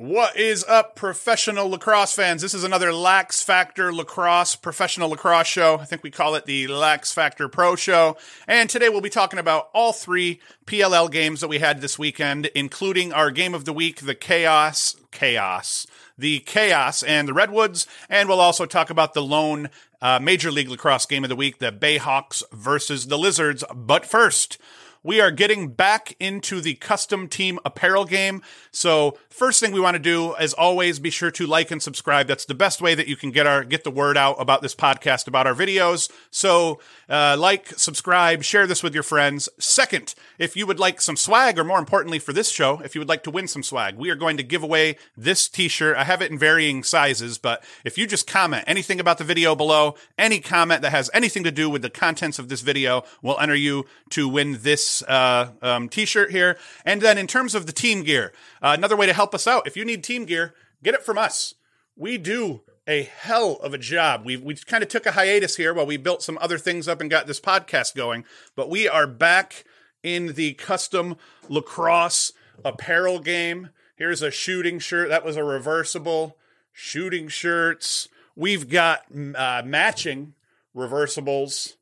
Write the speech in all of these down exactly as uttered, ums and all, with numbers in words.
What is up, professional lacrosse fans? This is another Lax Factor Lacrosse Professional Lacrosse Show. I think we call it the Lax Factor Pro Show. And today we'll be talking about all three P L L games that we had this weekend, including our game of the week, the Chaos, Chaos, the Chaos and the Redwoods. And we'll also talk about the lone uh, Major League Lacrosse game of the week, the Bayhawks versus the Lizards. But first, we are getting back into the custom team apparel game. So first thing we want to do, as always, be sure to like and subscribe. That's the best way that you can get our get the word out about this podcast, about our videos. So uh, like, subscribe, share this with your friends. Second, if you would like some swag, or more importantly for this show, if you would like to win some swag, we are going to give away this t-shirt. I have it in varying sizes, but if you just comment anything about the video below, any comment that has anything to do with the contents of this video, we'll enter you to win this Uh, um, t-shirt here. And then in terms of the team gear, uh, another way to help us out, if you need team gear, get it from us. We do a hell of a job. We we kind of took a hiatus here while we built some other things up and got this podcast going, but we are back in the custom lacrosse apparel game. Here's a shooting shirt. That was a reversible shooting shirts. We've got uh, matching reversibles,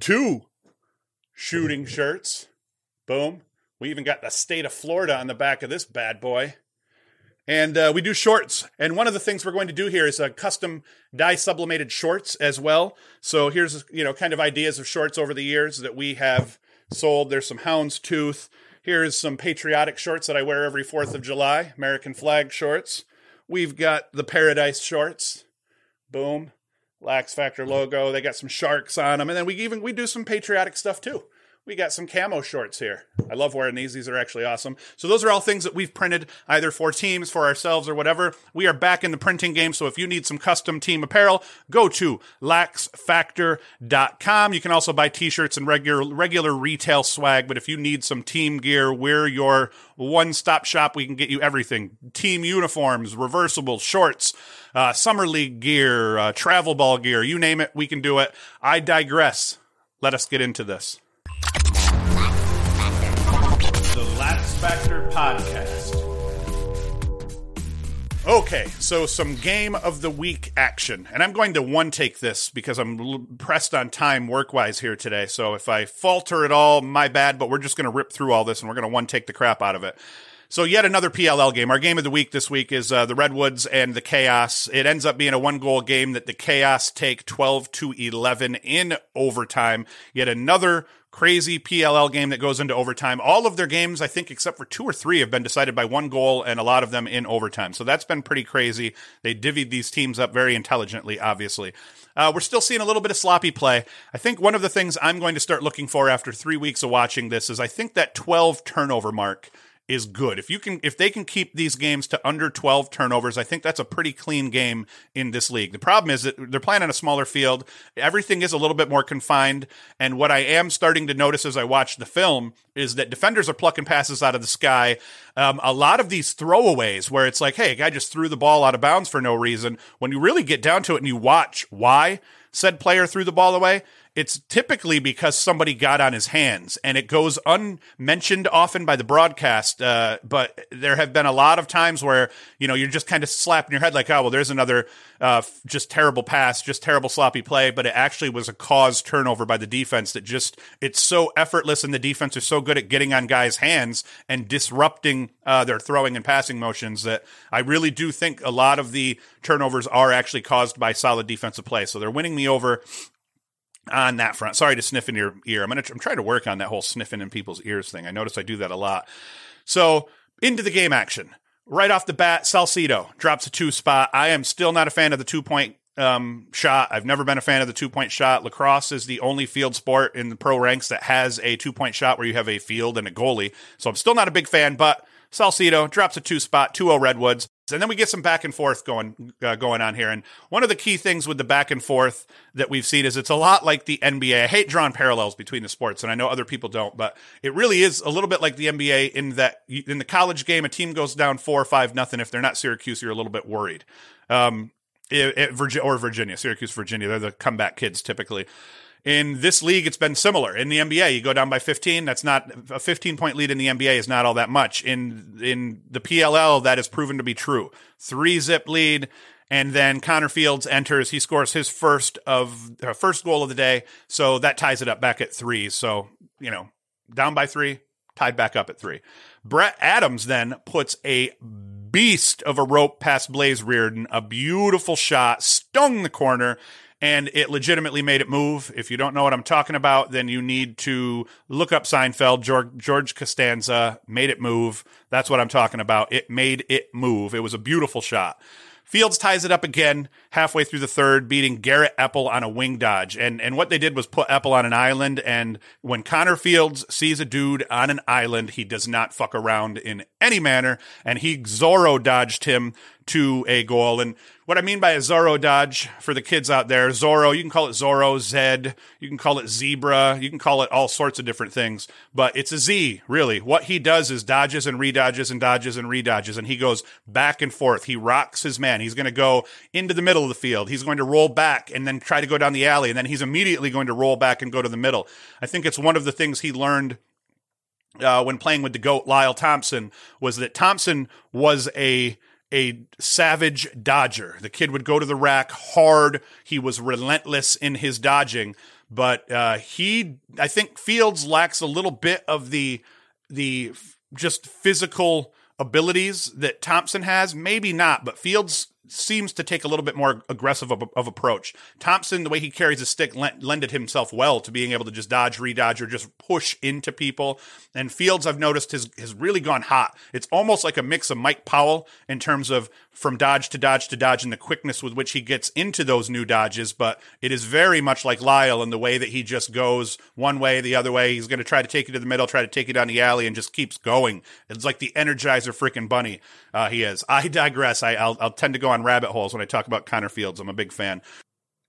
two shooting shirts. Boom. We even got the state of Florida on the back of this bad boy. And uh, we do shorts. And one of the things we're going to do here is a uh, custom dye sublimated shorts as well. So here's, you know, kind of ideas of shorts over the years that we have sold. There's some houndstooth. Here's some patriotic shorts that I wear every fourth of July. American flag shorts. We've got the Paradise shorts. Boom. Lax Factor logo. They got some sharks on them. And then we even, we do some patriotic stuff too. We got some camo shorts here. I love wearing these. These are actually awesome. So those are all things that we've printed either for teams, for ourselves, or whatever. We are back in the printing game. So if you need some custom team apparel, go to lax factor dot com. You can also buy t-shirts and regular regular retail swag. But if you need some team gear, we're your one-stop shop. We can get you everything. Team uniforms, reversibles, shorts, uh, summer league gear, uh, travel ball gear, you name it, we can do it. I digress. Let us get into this. The Lax Factor Podcast. Okay, so some game of the week action. And I'm going to one-take this because I'm pressed on time work-wise here today. So if I falter at all, my bad, but we're just going to rip through all this and we're going to one-take the crap out of it. So yet another P L L game. Our game of the week this week is uh, the Redwoods and the Chaos. It ends up being a one-goal game that the Chaos take twelve to eleven in overtime. Yet another crazy P L L game that goes into overtime. All of their games, I think, except for two or three, have been decided by one goal, and a lot of them in overtime. So that's been pretty crazy. They divvied these teams up very intelligently, obviously. Uh, we're still seeing a little bit of sloppy play. I think one of the things I'm going to start looking for after three weeks of watching this is I think that twelve turnover mark is good. If you can, if they can keep these games to under twelve turnovers, I think that's a pretty clean game in this league. The problem is that they're playing on a smaller field. Everything is a little bit more confined. And what I am starting to notice as I watch the film is that defenders are plucking passes out of the sky. Um, a lot of these throwaways where it's like, hey, a guy just threw the ball out of bounds for no reason. When you really get down to it and you watch why said player threw the ball away, it's typically because somebody got on his hands, and it goes unmentioned often by the broadcast. Uh, but there have been a lot of times where, you know, you're just kind of slapping your head like, oh, well, there's another uh, just terrible pass, just terrible sloppy play. But it actually was a caused turnover by the defense that just, it's so effortless, and the defense are so good at getting on guys' hands and disrupting uh, their throwing and passing motions that I really do think a lot of the turnovers are actually caused by solid defensive play. So they're winning me over on that front. Sorry to sniff in your ear. I'm gonna. I'm trying to work on that whole sniffing in people's ears thing. I notice I do that a lot. So into the game action. Right off the bat, Salcedo drops a two spot. I am still not a fan of the two point um, shot. I've never been a fan of the two point shot. Lacrosse is the only field sport in the pro ranks that has a two point shot where you have a field and a goalie. So I'm still not a big fan. But Salcedo drops a two spot. two oh Redwoods. And then we get some back and forth going uh, going on here. And one of the key things with the back and forth that we've seen is it's a lot like the N B A. I hate drawing parallels between the sports, and I know other people don't, but it really is a little bit like the N B A in that in the college game, a team goes down four or five nothing. If they're not Syracuse, you're a little bit worried. Um, it, it, or Virginia, Syracuse, Virginia. They're the comeback kids typically. In this league, it's been similar. In the N B A, you go down by fifteen. That's not a fifteen-point lead in the N B A is not all that much. In in the P L L, that is proven to be true. Three-zip lead, and then Connor Fields enters. He scores his first of uh, first goal of the day, so that ties it up back at three. So, you know, down by three, tied back up at three. Brett Adams then puts a beast of a rope past Blaze Reardon, a beautiful shot, stung the corner, and it legitimately made it move. If you don't know what I'm talking about, then you need to look up Seinfeld. George, George Costanza made it move. That's what I'm talking about. It made it move. It was a beautiful shot. Fields ties it up again halfway through the third, beating Garrett Eppel on a wing dodge. And and what they did was put Eppel on an island, and when Connor Fields sees a dude on an island, he does not fuck around in any manner, and he Zorro dodged him to a goal. And what I mean by a Zorro dodge, for the kids out there, Zorro, you can call it Zorro, Zed, you can call it Zebra, you can call it all sorts of different things, but it's a Z, really. What he does is dodges and redodges and dodges and redodges, and he goes back and forth. He rocks his man. He's going to go into the middle of the field. He's going to roll back and then try to go down the alley, and then he's immediately going to roll back and go to the middle. I think it's one of the things he learned uh, when playing with the GOAT, Lyle Thompson, was that Thompson was a... a savage dodger. The kid would go to the rack hard. He was relentless in his dodging, but uh, he, I think Fields lacks a little bit of the, the just physical abilities that Thompson has. Maybe not, but Fields seems to take a little bit more aggressive of, of approach. Thompson, the way he carries his stick, lent, lended himself well to being able to just dodge, redodge, or just push into people. And Fields, I've noticed, has, has really gone hot. It's almost like a mix of Mike Powell in terms of from dodge to dodge to dodge and the quickness with which he gets into those new dodges. But it is very much like Lyle in the way that he just goes one way, the other way. He's going to try to take you to the middle, try to take you down the alley, and just keeps going. It's like the Energizer freaking bunny uh, he is. I digress. I, I'll, I'll tend to go on rabbit holes when I talk about Connor Fields. I'm a big fan.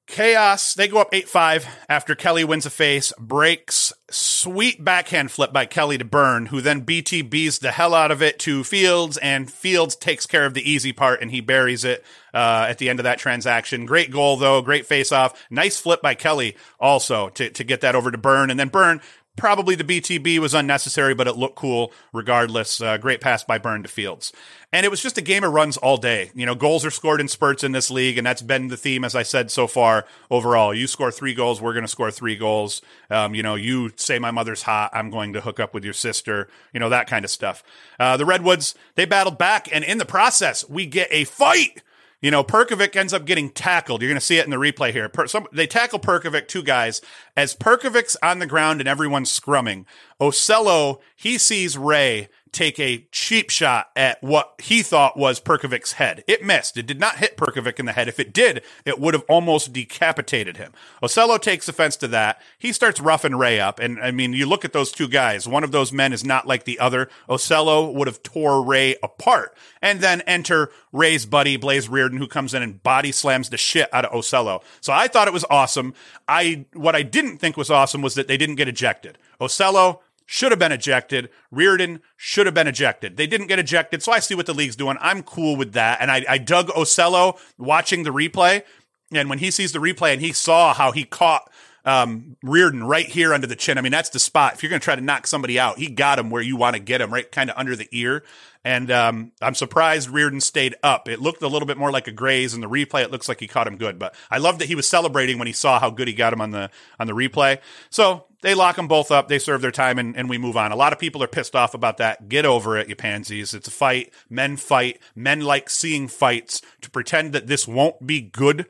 Chaos, they go up eight five after Kelly wins a face, breaks, sweet backhand flip by Kelly to Burn, who then B T Bs the hell out of it to Fields, and Fields takes care of the easy part, and he buries it uh, at the end of that transaction. Great goal, though. Great face-off. Nice flip by Kelly also to, to get that over to Burn, and then Burn, probably the B T B was unnecessary, but it looked cool regardless. Uh, great pass by Burn to Fields. And it was just a game of runs all day. You know, goals are scored in spurts in this league, and that's been the theme, as I said, so far overall. You score three goals, we're going to score three goals. Um, you know, you say my mother's hot, I'm going to hook up with your sister. You know, that kind of stuff. Uh, the Redwoods, they battled back, and in the process, we get a fight. You know, Perkovic ends up getting tackled. You're going to see it in the replay here. Per- some, they tackle Perkovic, two guys. As Perkovic's on the ground and everyone's scrumming, Ocello, he sees Ray take a cheap shot at what he thought was Perkovic's head. It missed. It did not hit Perkovic in the head. If it did, it would have almost decapitated him. Ocello takes offense to that. He starts roughing Ray up. And, I mean, you look at those two guys. One of those men is not like the other. Ocello would have tore Ray apart. And then enter Ray's buddy, Blaze Reardon, who comes in and body slams the shit out of Ocello. So I thought it was awesome. I What I didn't think was awesome was that they didn't get ejected. Ocello should have been ejected. Reardon should have been ejected. They didn't get ejected, so I see what the league's doing. I'm cool with that. And I, I dug Ocello watching the replay. And when he sees the replay and he saw how he caught um, Reardon right here under the chin, I mean, that's the spot. If you're going to try to knock somebody out, he got him where you want to get him, right kind of under the ear. And um, I'm surprised Reardon stayed up. It looked a little bit more like a graze. In the replay, it looks like he caught him good. But I love that he was celebrating when he saw how good he got him on the on the replay. So they lock them both up. They serve their time, and, and we move on. A lot of people are pissed off about that. Get over it, you pansies. It's a fight. Men fight. Men like seeing fights. To pretend that this won't be good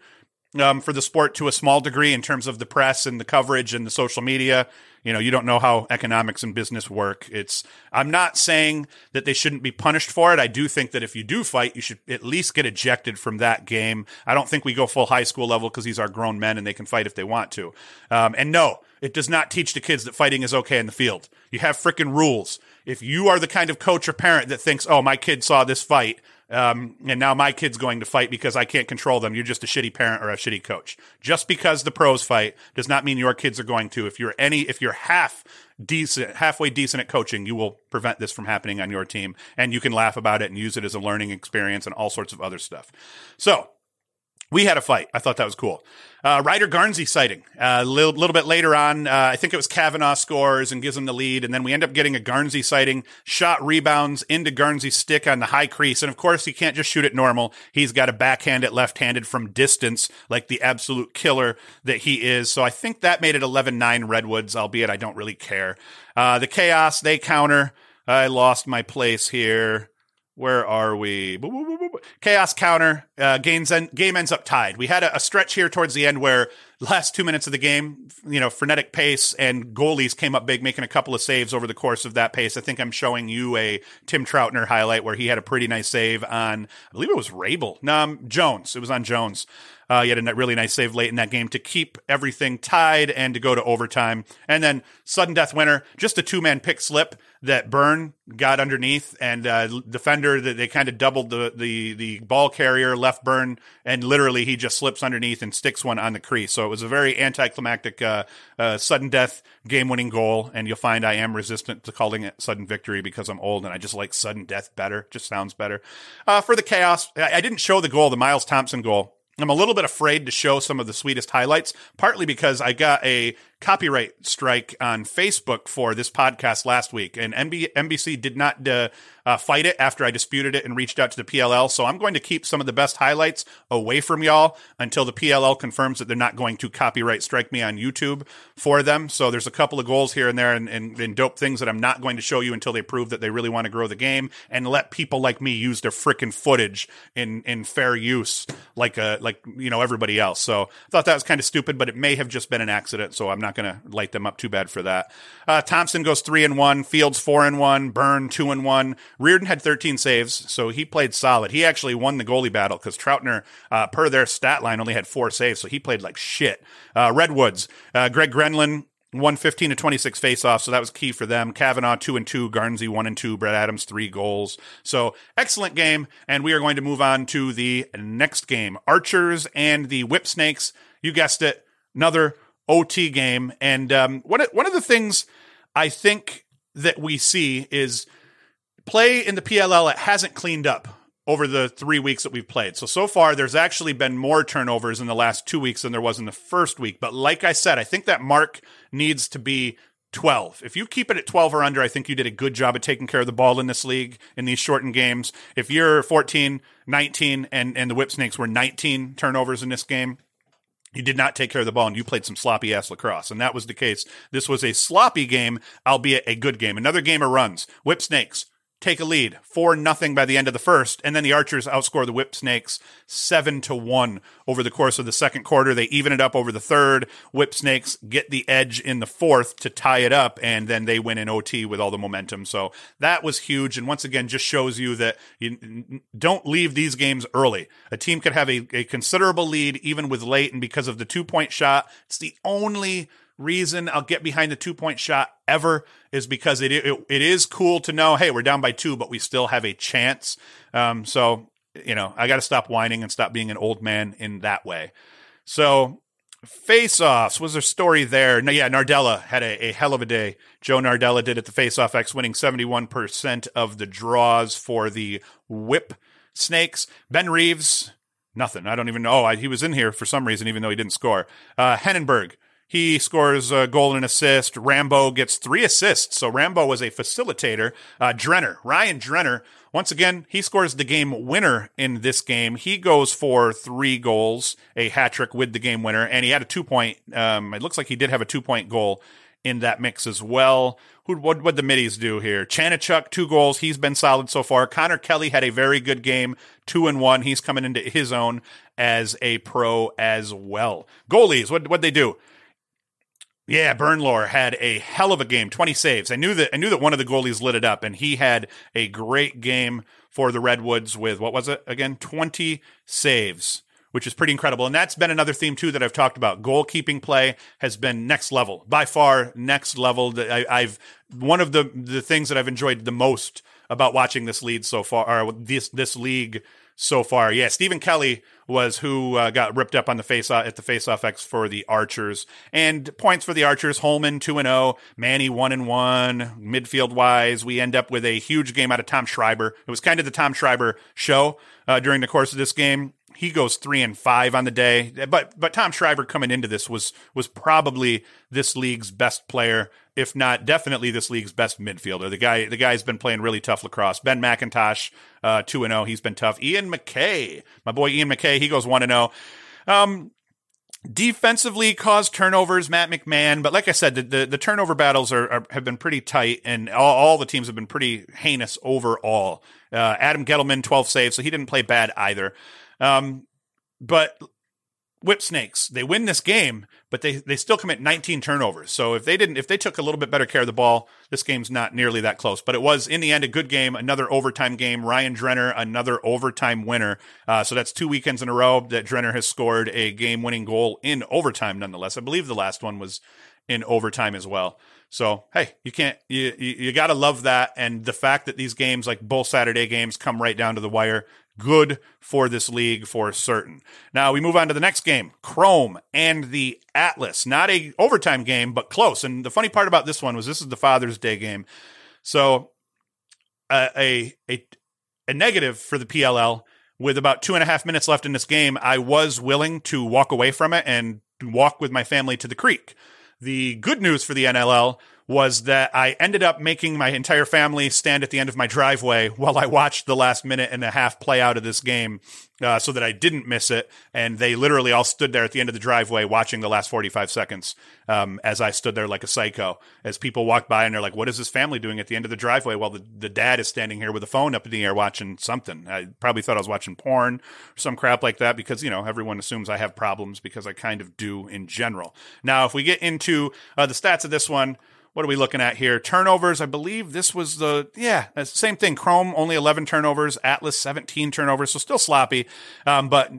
um, for the sport to a small degree in terms of the press and the coverage and the social media. You know, you don't know how economics and business work. It's I'm not saying that they shouldn't be punished for it. I do think that if you do fight, you should at least get ejected from that game. I don't think we go full high school level because these are grown men and they can fight if they want to. Um, and no, it does not teach the kids that fighting is okay in the field. You have freaking rules. If you are the kind of coach or parent that thinks, oh, my kid saw this fight, um, and now my kid's going to fight because I can't control them, you're just a shitty parent or a shitty coach. Just because the pros fight does not mean your kids are going to. If you're any, if you're half decent, halfway decent at coaching, you will prevent this from happening on your team, and you can laugh about it and use it as a learning experience and all sorts of other stuff. So We had a fight. I thought that was cool. Uh, Ryder Garnsey sighting a uh, little, little bit later on. Uh, I think it was Kavanaugh scores and gives him the lead. And then we end up getting a Garnsey sighting. Shot rebounds into Garnsey's stick on the high crease. And of course, he can't just shoot it normal. He's got to backhand it left-handed from distance like the absolute killer that he is. So I think that made it eleven nine Redwoods, albeit I don't really care. Uh, the Chaos, they counter. I lost my place here. Where are we? Chaos counter, uh, games en- game ends up tied. We had a, a stretch here towards the end where last two minutes of the game, you know, frenetic pace and goalies came up big, making a couple of saves over the course of that pace. I think I'm showing you a Tim Troutner highlight where he had a pretty nice save on, I believe it was Rabel. No, um, Jones. It was on Jones. Uh, he had a really nice save late in that game to keep everything tied and to go to overtime. And then sudden death winner, just a two-man pick slip that Burn got underneath, and uh, defender that they kind of doubled the, the the ball carrier, left Burn, and literally he just slips underneath and sticks one on the crease. So it was a very anticlimactic uh, uh, sudden death game-winning goal, and you'll find I am resistant to calling it sudden victory because I'm old and I just like sudden death better. It just sounds better. Uh, for the Chaos, I didn't show the goal, the Miles Thompson goal. I'm a little bit afraid to show some of the sweetest highlights, partly because I got a copyright strike on Facebook for this podcast last week, and N B C did not uh, uh, fight it after I disputed it and reached out to the P L L. So I'm going to keep some of the best highlights away from y'all until the P L L confirms that they're not going to copyright strike me on YouTube for them. So there's a couple of goals here and there and, and, and dope things that I'm not going to show you until they prove that they really want to grow the game and let people like me use their freaking footage in, in fair use like a like, you know, everybody else. So I thought that was kind of stupid, but it may have just been an accident. So I'm not going to light them up too bad for that. Uh, Thompson goes three and one, Fields four and one, Burn two and one. Reardon had thirteen saves, so he played solid. He actually won the goalie battle because Troutner, uh, per their stat line, only had four saves, so he played like shit. Uh, Redwoods, uh, Greg Grenlin, won fifteen to twenty-six faceoffs, so that was key for them. Kavanaugh, two and two. Garnsey, one and two. Brett Adams, three goals. So excellent game, and we are going to move on to the next game. Archers and the Whip Snakes. You guessed it, another O T game. And um, one of, one of the things I think that we see is play in the P L L, it hasn't cleaned up over the three weeks that we've played. So, so far, there's actually been more turnovers in the last two weeks than there was in the first week. But like I said, I think that mark needs to be twelve. If you keep it at twelve or under, I think you did a good job of taking care of the ball in this league in these shortened games. If you're fourteen, nineteen, and, and the Whip Snakes were nineteen turnovers in this game, you did not take care of the ball, and you played some sloppy-ass lacrosse, and that was the case. This was a sloppy game, albeit a good game. Another game of runs. Whip Snakes take a lead, four nothing by the end of the first, and then the Archers outscore the Whip Snakes seven to one over the course of the second quarter. They even it up over the third. Whip Snakes get the edge in the fourth to tie it up, and then they win in O T with all the momentum. So that was huge, and once again, just shows you that you don't leave these games early. A team could have a, a considerable lead even with late, and because of the two-point shot, it's the only reason I'll get behind the two-point shot ever is because it, it it is cool to know, hey, we're down by two, but we still have a chance. Um, so, you know, I got to stop whining and stop being an old man in that way. So face-offs, was there story there? No, yeah, Nardella had a, a hell of a day. Joe Nardella did at the face-off X, winning seventy-one percent of the draws for the Whip Snakes. Ben Reeves, nothing. I don't even know. Oh, I, he was in here for some reason, even though he didn't score. Uh, Hennenberg. He scores a goal and an assist. Rambo gets three assists. So Rambo was a facilitator. Uh, Drenner, Ryan Drenner, once again, he scores the game winner in this game. He goes for three goals, a hat trick with the game winner. And he had a two-point. Um, it looks like he did have a two-point goal in that mix as well. Who, what would the middies do here? Chanichuk, two goals. He's been solid so far. Connor Kelly had a very good game, two and one. He's coming into his own as a pro as well. Goalies, what what'd they do? Yeah, Burnlore had a hell of a game, twenty saves. I knew that I knew that one of the goalies lit it up, and he had a great game for the Redwoods with, what was it again, twenty saves, which is pretty incredible. And that's been another theme, too, that I've talked about. Goalkeeping play has been next level, by far next level. I, I've one of the, the things that I've enjoyed the most about watching this lead so far, or this this league so far. Yeah, Stephen Kelly was who uh, got ripped up on the face off, at the face-off X for the Archers. And points for the Archers, Holman two and oh, Manny one and one, midfield-wise. We end up with a huge game out of Tom Schreiber. It was kind of the Tom Schreiber show uh, during the course of this game. he goes three and five on the day. But but Tom Schreiber coming into this was was probably this league's best player, if not definitely this league's best midfielder. The guy the guy's been playing really tough lacrosse. Ben McIntosh, uh, two and zero. He's been tough. Ian McKay, my boy Ian McKay, he goes one and zero. Um, defensively caused turnovers, Matt McMahon. But like I said, the the, the turnover battles are, are have been pretty tight, and all, all the teams have been pretty heinous overall. Uh, Adam Gettleman, twelve saves, so he didn't play bad either. Um, but Whip Snakes, they win this game, but they, they still commit nineteen turnovers. So if they didn't, if they took a little bit better care of the ball, this game's not nearly that close, but it was in the end a good game, another overtime game. Ryan Drenner, another overtime winner. Uh, so that's two weekends in a row that Drenner has scored a game winning goal in overtime. Nonetheless, I believe the last one was in overtime as well. So, hey, you can't, you, you, you gotta love that. And the fact that these games, like both Saturday games, come right down to the wire. Good for this league for certain. Now we move on to the next game, Chrome and the Atlas. Not a overtime game, but close. And the funny part about this one was this is the Father's Day game. So uh, a, a, a negative for the P L L with about two and a half minutes left in this game. I was willing to walk away from it and walk with my family to the creek. The good news for the N L L was that I ended up making my entire family stand at the end of my driveway while I watched the last minute and a half play out of this game uh, so that I didn't miss it. And they literally all stood there at the end of the driveway watching the last forty-five seconds um, as I stood there like a psycho, as people walked by and they're like, what is this family doing at the end of the driveway while the, the dad is standing here with a phone up in the air watching something? I probably thought I was watching porn or some crap like that because, you know, everyone assumes I have problems because I kind of do in general. Now, if we get into uh, the stats of this one, what are we looking at here? Turnovers, I believe this was the, yeah, same thing. Chrome, only eleven turnovers. Atlas, seventeen turnovers, so still sloppy. Um, but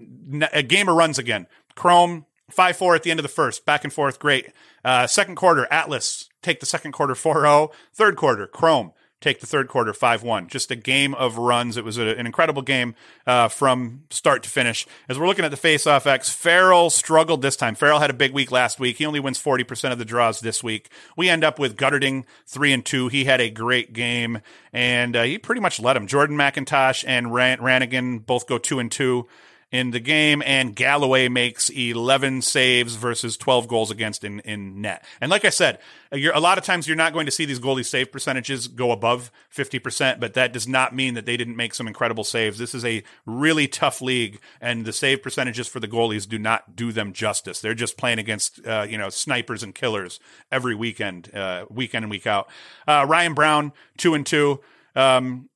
a game of runs again. Chrome, five four at the end of the first. Back and forth, great. Uh, second quarter, Atlas take the second quarter four oh. Third quarter, Chrome take the third quarter five one. Just a game of runs. It was a, an incredible game uh, from start to finish. As we're looking at the face-off X, Farrell struggled this time. Farrell had a big week last week. He only wins forty percent of the draws this week. We end up with Gutterding three and two. He had a great game, and uh, he pretty much let him. Jordan McIntosh and Ran- Rannigan both go two and two in the game, and Galloway makes eleven saves versus twelve goals against in, in net. And like I said, you're, a lot of times you're not going to see these goalie save percentages go above fifty percent, but that does not mean that they didn't make some incredible saves. This is a really tough league, and the save percentages for the goalies do not do them justice. They're just playing against uh, you know snipers and killers every weekend, uh, weekend and week out. Uh, Ryan Brown, two and two. Um,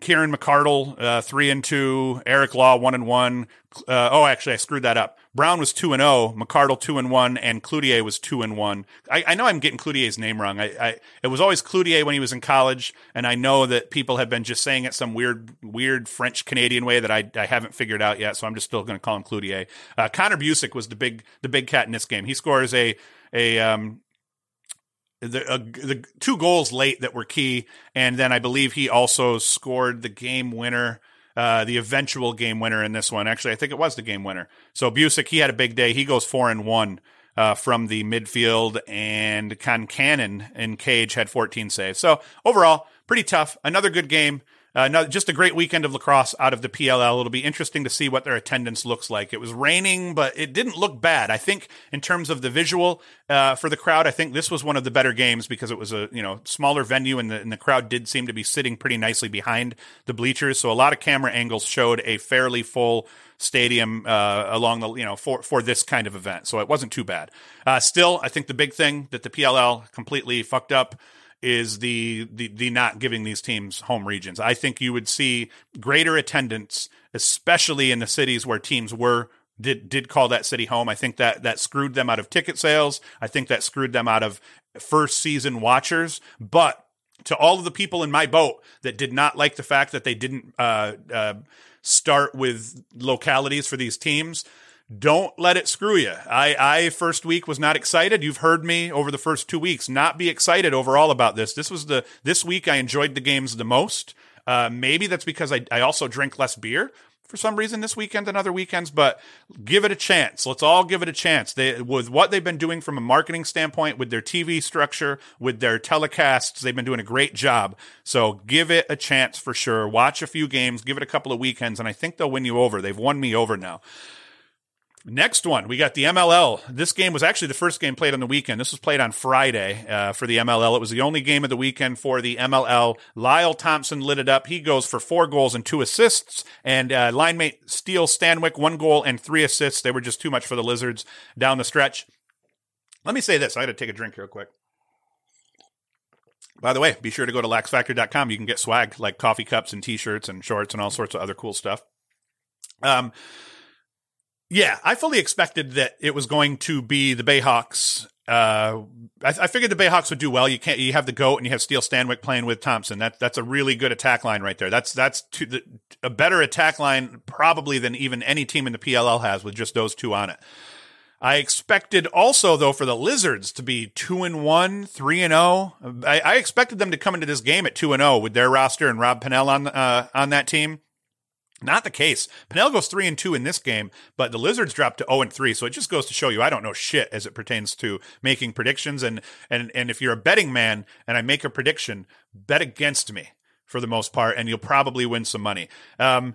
Kieran McCardle, uh, three and two. Eric Law, one and one. Uh, oh, actually, I screwed that up. Brown was two and oh. McCardle two and one, and Cloutier was two and one. I, I know I'm getting Cloutier's name wrong. I, I it was always Cloutier when he was in college, and I know that people have been just saying it some weird, weird French Canadian way that I, I haven't figured out yet. So I'm just still going to call him Cloutier. Uh, Connor Busick was the big, the big cat in this game. He scores a a. Um, The, uh, the two goals late that were key, and then I believe he also scored the game winner, uh, the eventual game winner in this one. Actually, I think it was the game winner. So Busick, he had a big day. He goes four and one uh, from the midfield, and Concannon in cage had fourteen saves. So overall, pretty tough. Another good game. Uh, no, just a great weekend of lacrosse out of the P L L. It'll be interesting to see what their attendance looks like. It was raining, but it didn't look bad. I think in terms of the visual uh, for the crowd, I think this was one of the better games because it was a you know smaller venue, and the, and the crowd did seem to be sitting pretty nicely behind the bleachers. So a lot of camera angles showed a fairly full stadium uh, along the you know for for this kind of event. So it wasn't too bad. Uh, still, I think the big thing that the P L L completely fucked up is the, the the not giving these teams home regions. I think you would see greater attendance, especially in the cities where teams were did did call that city home. I think that that screwed them out of ticket sales. I think that screwed them out of first season watchers. But to all of the people in my boat that did not like the fact that they didn't uh, uh, start with localities for these teams, don't let it screw you. I, I first week was not excited. You've heard me over the first two weeks not be excited overall about this. This was the this week I enjoyed the games the most. Uh, maybe that's because I, I also drink less beer. for some reason this weekend than other weekends, but give it a chance. Let's all give it a chance. They, with what they've been doing from a marketing standpoint, with their T V structure, with their telecasts, they've been doing a great job. So give it a chance for sure. Watch a few games, give it a couple of weekends, and I think they'll win you over. They've won me over now. Next one, we got the M L L. This game was actually the first game played on the weekend. This was played on Friday uh, for the M L L. It was the only game of the weekend for the M L L. Lyle Thompson lit it up. He goes for four goals and two assists. And uh, line mate Steele Stanwyck, one goal and three assists. They were just too much for the Lizards down the stretch. Let me say this. I got to take a drink real quick. By the way, be sure to go to lax factor dot com. You can get swag like coffee cups and T-shirts and shorts and all sorts of other cool stuff. Um. Yeah, I fully expected that it was going to be the Bayhawks. Uh, I, I figured the Bayhawks would do well. You can't. You have the GOAT and you have Steele Stanwyck playing with Thompson. That that's a really good attack line right there. That's that's to the, a better attack line probably than even any team in the P L L has with just those two on it. I expected also though for the Lizards to be two and one, three and zero. I, I expected them to come into this game at two and zero with their roster and Rob Pennell on uh, on that team. Not the case. Pennell goes three and two in this game, but the Lizards dropped to zero and three. So it just goes to show you, I don't know shit as it pertains to making predictions. And and and if you're a betting man and I make a prediction, bet against me for the most part, and you'll probably win some money. Um,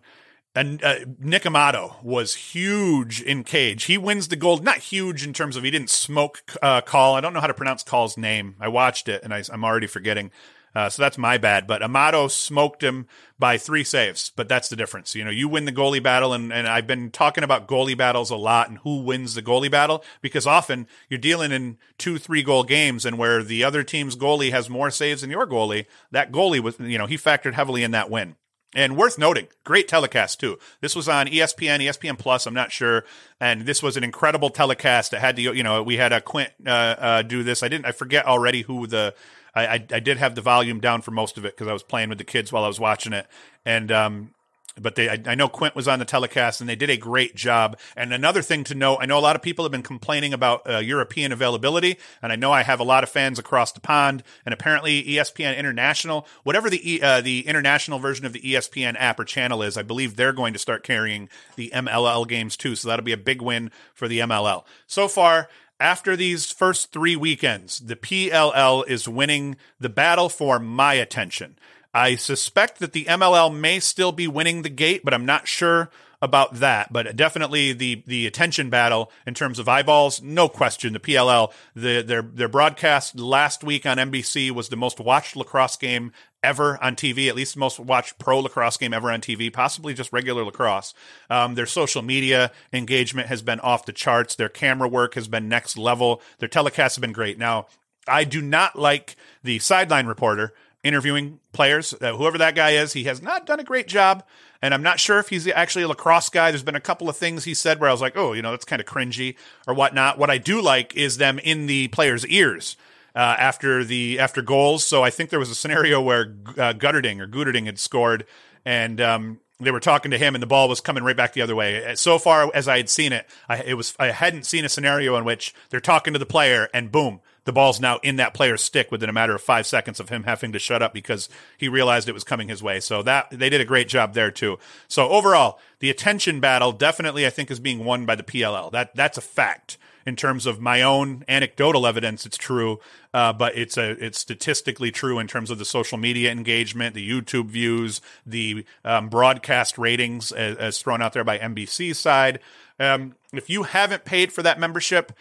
and uh, Nick Amato was huge in cage. He wins the gold. Not huge in terms of he didn't smoke uh, Call. I don't know how to pronounce Call's name. I watched it and I, I'm already forgetting. Uh, so that's my bad, but Amato smoked him by three saves, but that's the difference. You know, you win the goalie battle, and, and I've been talking about goalie battles a lot and who wins the goalie battle, because often you're dealing in two, three goal games, and where the other team's goalie has more saves than your goalie, that goalie was, you know, he factored heavily in that win. And worth noting, great telecast too. This was on E S P N, E S P N Plus, I'm not sure. And this was an incredible telecast. It had to, you know, we had a Quint uh, uh, do this. I didn't, I forget already who the, I, I, I did have the volume down for most of it because I was playing with the kids while I was watching it. And, um, but they, I, I know Quint was on the telecast and they did a great job. And another thing to note, I know a lot of people have been complaining about uh, European availability, and I know I have a lot of fans across the pond. And apparently E S P N International, whatever the e, uh, the international version of the E S P N app or channel is, I believe they're going to start carrying the M L L games too. So that'll be a big win for the M L L. So far, after these first three weekends, the P L L is winning the battle for my attention. I suspect that the M L L may still be winning the gate, but I'm not sure about that. But definitely the the attention battle in terms of eyeballs, no question. The P L L, the, their their broadcast last week on N B C was the most watched lacrosse game ever on T V, at least the most watched pro lacrosse game ever on T V, possibly just regular lacrosse. Um, their social media engagement has been off the charts. Their camera work has been next level. Their telecasts have been great. Now, I do not like the sideline reporter interviewing players, uh, whoever that guy is. He has not done a great job, and I'm not sure if he's actually a lacrosse guy. There's been a couple of things he said where I was like, oh, you know, that's kind of cringy or whatnot. What I do like is them in the players' ears uh, after the after goals. So I think there was a scenario where uh, Gutterding or Gutterding had scored, and um, they were talking to him, and the ball was coming right back the other way. So far as I had seen it, I, it was I hadn't seen a scenario in which they're talking to the player and boom, the ball's now in that player's stick within a matter of five seconds of him having to shut up because he realized it was coming his way. So that they did a great job there too. So overall, the attention battle definitely, I think, is being won by the P L L. That that's a fact. In terms of my own anecdotal evidence, it's true, uh, but it's a it's statistically true in terms of the social media engagement, the YouTube views, the um, broadcast ratings as, as thrown out there by N B C's side. Um, if you haven't paid for that membership,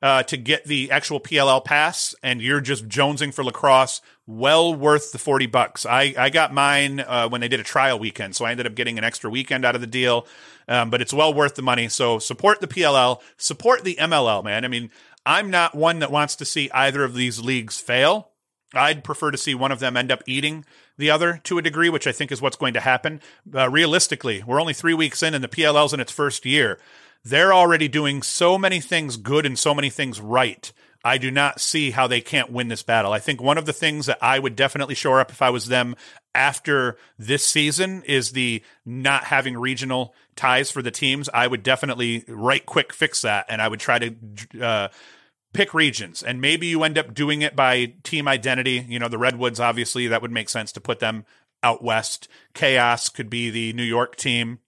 Uh, to get the actual P L L pass, and you're just jonesing for lacrosse, well worth the forty bucks. I, I got mine uh, when they did a trial weekend, so I ended up getting an extra weekend out of the deal, um, but it's well worth the money. So support the P L L, support the M L L, man. I mean, I'm not one that wants to see either of these leagues fail. I'd prefer to see one of them end up eating the other to a degree, which I think is what's going to happen. Uh, realistically, we're only three weeks in, and the P L L's in its first year. They're already doing so many things good and so many things right. I do not see how they can't win this battle. I think one of the things that I would definitely shore up if I was them after this season is the not having regional ties for the teams. I would definitely right quick fix that, and I would try to uh, pick regions. And maybe you end up doing it by team identity. You know, the Redwoods, obviously, that would make sense to put them out west. Chaos could be the New York team.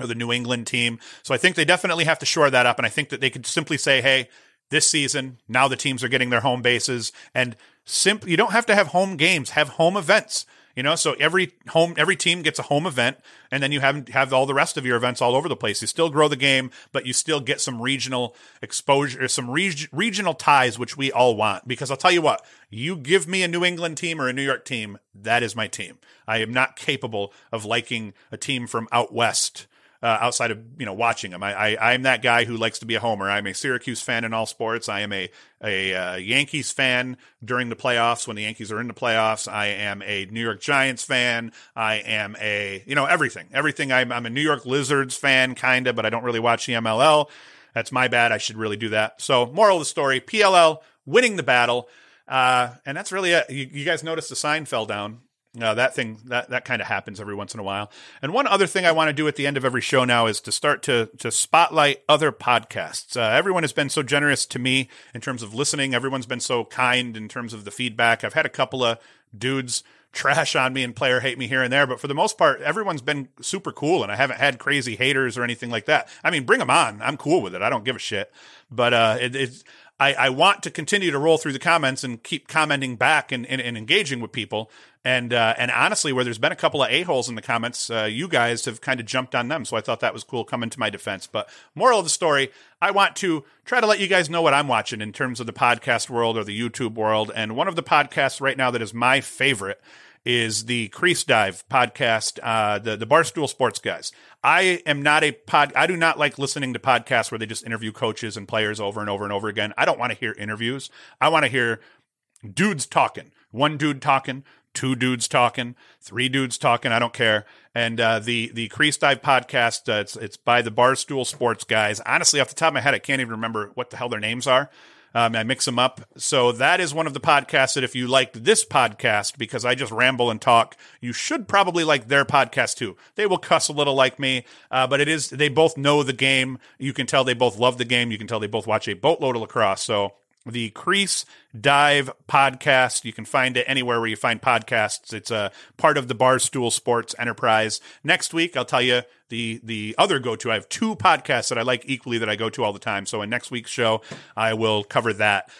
or the New England team. So I think they definitely have to shore that up. And I think that they could simply say, hey, this season, now the teams are getting their home bases, and simply, you don't have to have home games, have home events, you know, so every home, every team gets a home event, and then you have, have all the rest of your events all over the place. You still grow the game, but you still get some regional exposure, some reg- regional ties, which we all want, because I'll tell you what, you give me a New England team or a New York team, that is my team. I am not capable of liking a team from out west. Uh, outside of, you know, watching them. I, I, I'm that guy who likes to be a homer. I'm a Syracuse fan in all sports. I am a, a uh, Yankees fan during the playoffs when the Yankees are in the playoffs. I am a New York Giants fan. I am a, you know, everything. Everything. I'm, I'm a New York Lizards fan, kind of, but I don't really watch the M L L. That's my bad. I should really do that. So moral of the story, P L L winning the battle. Uh, and that's really it. You, you guys noticed the sign fell down. Uh, that thing, that, that kind of happens every once in a while. And one other thing I want to do at the end of every show now is to start to to spotlight other podcasts. Uh, everyone has been so generous to me in terms of listening. Everyone's been so kind in terms of the feedback. I've had a couple of dudes trash on me and player hate me here and there, but for the most part, everyone's been super cool, and I haven't had crazy haters or anything like that. I mean, bring them on. I'm cool with it. I don't give a shit. But uh, it, it's... I, I want to continue to roll through the comments and keep commenting back and, and, and engaging with people. And uh, and honestly, where there's been a couple of a-holes in the comments, uh, you guys have kind of jumped on them. So I thought that was cool coming to my defense. But moral of the story, I want to try to let you guys know what I'm watching in terms of the podcast world or the YouTube world. And one of the podcasts right now that is my favorite is the Crease Dive podcast, uh, the, the Barstool Sports guys. I am not a pod. I do not like listening to podcasts where they just interview coaches and players over and over and over again. I don't want to hear interviews. I want to hear dudes talking. One dude talking, two dudes talking, three dudes talking. I don't care. And uh, the the Crease Dive podcast, uh, it's it's by the Barstool Sports guys. Honestly, off the top of my head, I can't even remember what the hell their names are. Um, I mix them up. So that is one of the podcasts that if you liked this podcast, because I just ramble and talk, you should probably like their podcast too. They will cuss a little like me, uh, but it is, they both know the game. You can tell they both love the game. You can tell they both watch a boatload of lacrosse. So the Crease Dive podcast, you can find it anywhere where you find podcasts. It's a part of the Barstool Sports enterprise. Next week, I'll tell you the the other go-to. I have two podcasts that I like equally that I go to all the time. So in next week's show, I will cover that.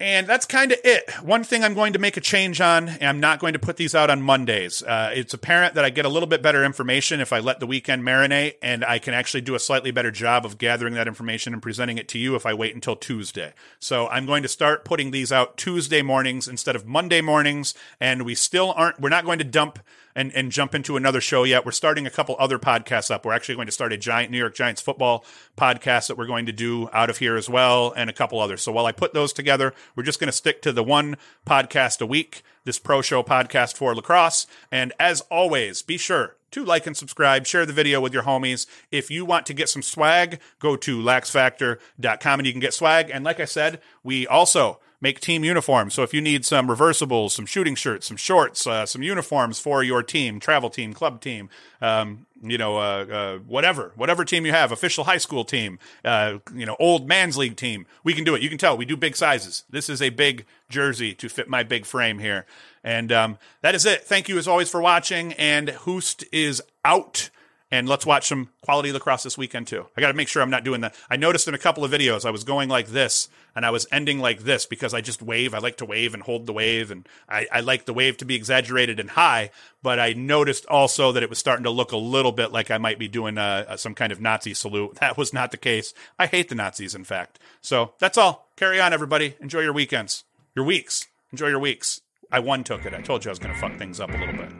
And that's kind of it. One thing I'm going to make a change on, and I'm not going to put these out on Mondays. Uh, it's apparent that I get a little bit better information if I let the weekend marinate, and I can actually do a slightly better job of gathering that information and presenting it to you if I wait until Tuesday. So I'm going to start putting these out Tuesday mornings instead of Monday mornings, and we still aren't, we're not going to dump And, and jump into another show yet. We're starting a couple other podcasts up. We're actually going to start a giant New York Giants football podcast that we're going to do out of here as well, and a couple others. So while I put those together, we're just going to stick to the one podcast a week, this Pro Show podcast for lacrosse. And as always, be sure to like and subscribe, share the video with your homies. If you want to get some swag, go to lax factor dot com and you can get swag. And like I said, we also make team uniforms. So if you need some reversibles, some shooting shirts, some shorts, uh, some uniforms for your team, travel team, club team, um, you know, uh, uh, whatever, whatever team you have, official high school team, uh, you know, old man's league team, we can do it. You can tell we do big sizes. This is a big jersey to fit my big frame here. And um, that is it. Thank you as always for watching. And Hoost is out. And let's watch some quality lacrosse this weekend, too. I got to make sure I'm not doing that. I noticed in a couple of videos I was going like this, and I was ending like this because I just wave. I like to wave and hold the wave, and I, I like the wave to be exaggerated and high. But I noticed also that it was starting to look a little bit like I might be doing uh, some kind of Nazi salute. That was not the case. I hate the Nazis, in fact. So that's all. Carry on, everybody. Enjoy your weekends. Your weeks. Enjoy your weeks. I one-took it. I told you I was going to fuck things up a little bit.